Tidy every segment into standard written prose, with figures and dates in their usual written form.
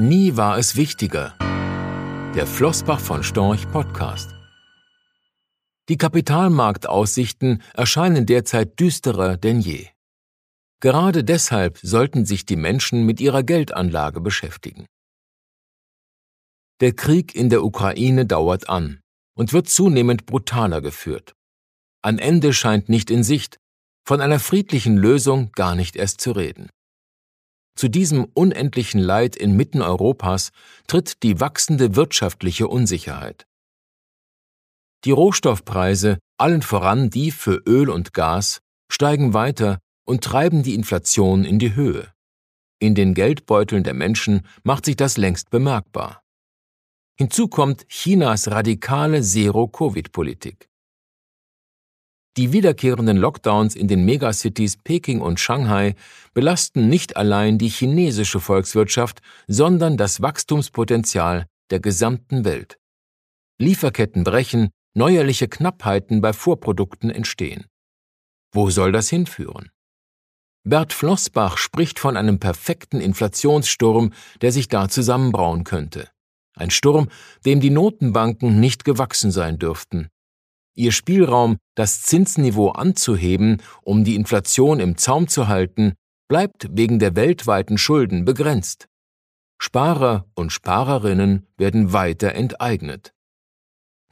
Nie war es wichtiger. Der Flossbach von Storch Podcast. Die Kapitalmarktaussichten erscheinen derzeit düsterer denn je. Gerade deshalb sollten sich die Menschen mit ihrer Geldanlage beschäftigen. Der Krieg in der Ukraine dauert an und wird zunehmend brutaler geführt. Ein Ende scheint nicht in Sicht, von einer friedlichen Lösung gar nicht erst zu reden. Zu diesem unendlichen Leid inmitten Europas tritt die wachsende wirtschaftliche Unsicherheit. Die Rohstoffpreise, allen voran die für Öl und Gas, steigen weiter und treiben die Inflation in die Höhe. In den Geldbeuteln der Menschen macht sich das längst bemerkbar. Hinzu kommt Chinas radikale Zero-Covid-Politik. Die wiederkehrenden Lockdowns in den Megacities Peking und Shanghai belasten nicht allein die chinesische Volkswirtschaft, sondern das Wachstumspotenzial der gesamten Welt. Lieferketten brechen, neuerliche Knappheiten bei Vorprodukten entstehen. Wo soll das hinführen? Bert Flossbach spricht von einem perfekten Inflationssturm, der sich da zusammenbrauen könnte. Ein Sturm, dem die Notenbanken nicht gewachsen sein dürften. Ihr Spielraum, das Zinsniveau anzuheben, um die Inflation im Zaum zu halten, bleibt wegen der weltweiten Schulden begrenzt. Sparer und Sparerinnen werden weiter enteignet.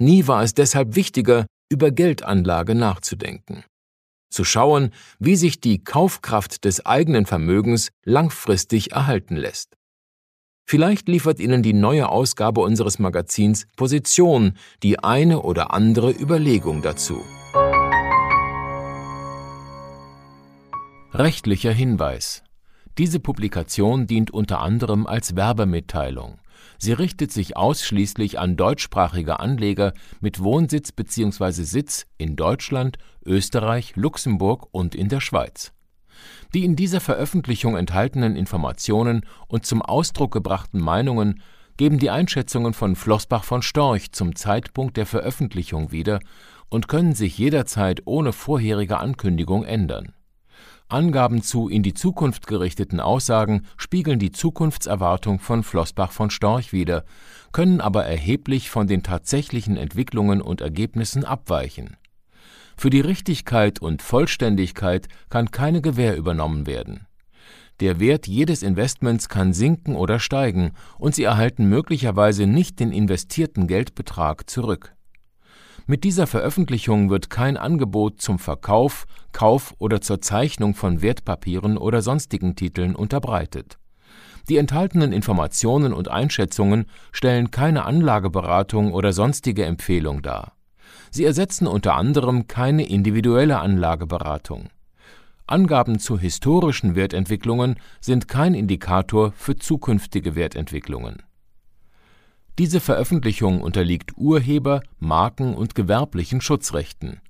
Nie war es deshalb wichtiger, über Geldanlage nachzudenken. Zu schauen, wie sich die Kaufkraft des eigenen Vermögens langfristig erhalten lässt. Vielleicht liefert Ihnen die neue Ausgabe unseres Magazins Position die eine oder andere Überlegung dazu. Rechtlicher Hinweis: Diese Publikation dient unter anderem als Werbemitteilung. Sie richtet sich ausschließlich an deutschsprachige Anleger mit Wohnsitz bzw. Sitz in Deutschland, Österreich, Luxemburg und in der Schweiz. Die in dieser Veröffentlichung enthaltenen Informationen und zum Ausdruck gebrachten Meinungen geben die Einschätzungen von Flossbach von Storch zum Zeitpunkt der Veröffentlichung wieder und können sich jederzeit ohne vorherige Ankündigung ändern. Angaben zu in die Zukunft gerichteten Aussagen spiegeln die Zukunftserwartung von Flossbach von Storch wider, können aber erheblich von den tatsächlichen Entwicklungen und Ergebnissen abweichen. Für die Richtigkeit und Vollständigkeit kann keine Gewähr übernommen werden. Der Wert jedes Investments kann sinken oder steigen und Sie erhalten möglicherweise nicht den investierten Geldbetrag zurück. Mit dieser Veröffentlichung wird kein Angebot zum Verkauf, Kauf oder zur Zeichnung von Wertpapieren oder sonstigen Titeln unterbreitet. Die enthaltenen Informationen und Einschätzungen stellen keine Anlageberatung oder sonstige Empfehlung dar. Sie ersetzen unter anderem keine individuelle Anlageberatung. Angaben zu historischen Wertentwicklungen sind kein Indikator für zukünftige Wertentwicklungen. Diese Veröffentlichung unterliegt Urheber-, Marken- und gewerblichen Schutzrechten.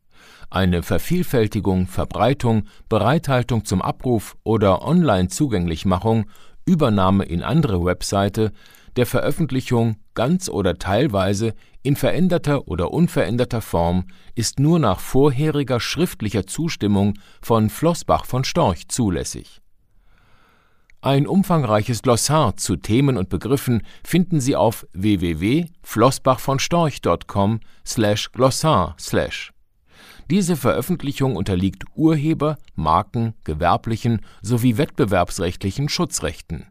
Eine Vervielfältigung, Verbreitung, Bereithaltung zum Abruf oder Online-Zugänglichmachung, Übernahme in andere Webseite, der Veröffentlichung ganz oder teilweise in veränderter oder unveränderter Form ist nur nach vorheriger schriftlicher Zustimmung von Flossbach von Storch zulässig. Ein umfangreiches Glossar zu Themen und Begriffen finden Sie auf www.flossbachvonstorch.com/glossar. Diese Veröffentlichung unterliegt Urheber-, Marken-, gewerblichen sowie wettbewerbsrechtlichen Schutzrechten.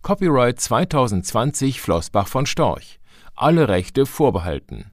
Copyright 2020 Flossbach von Storch. Alle Rechte vorbehalten.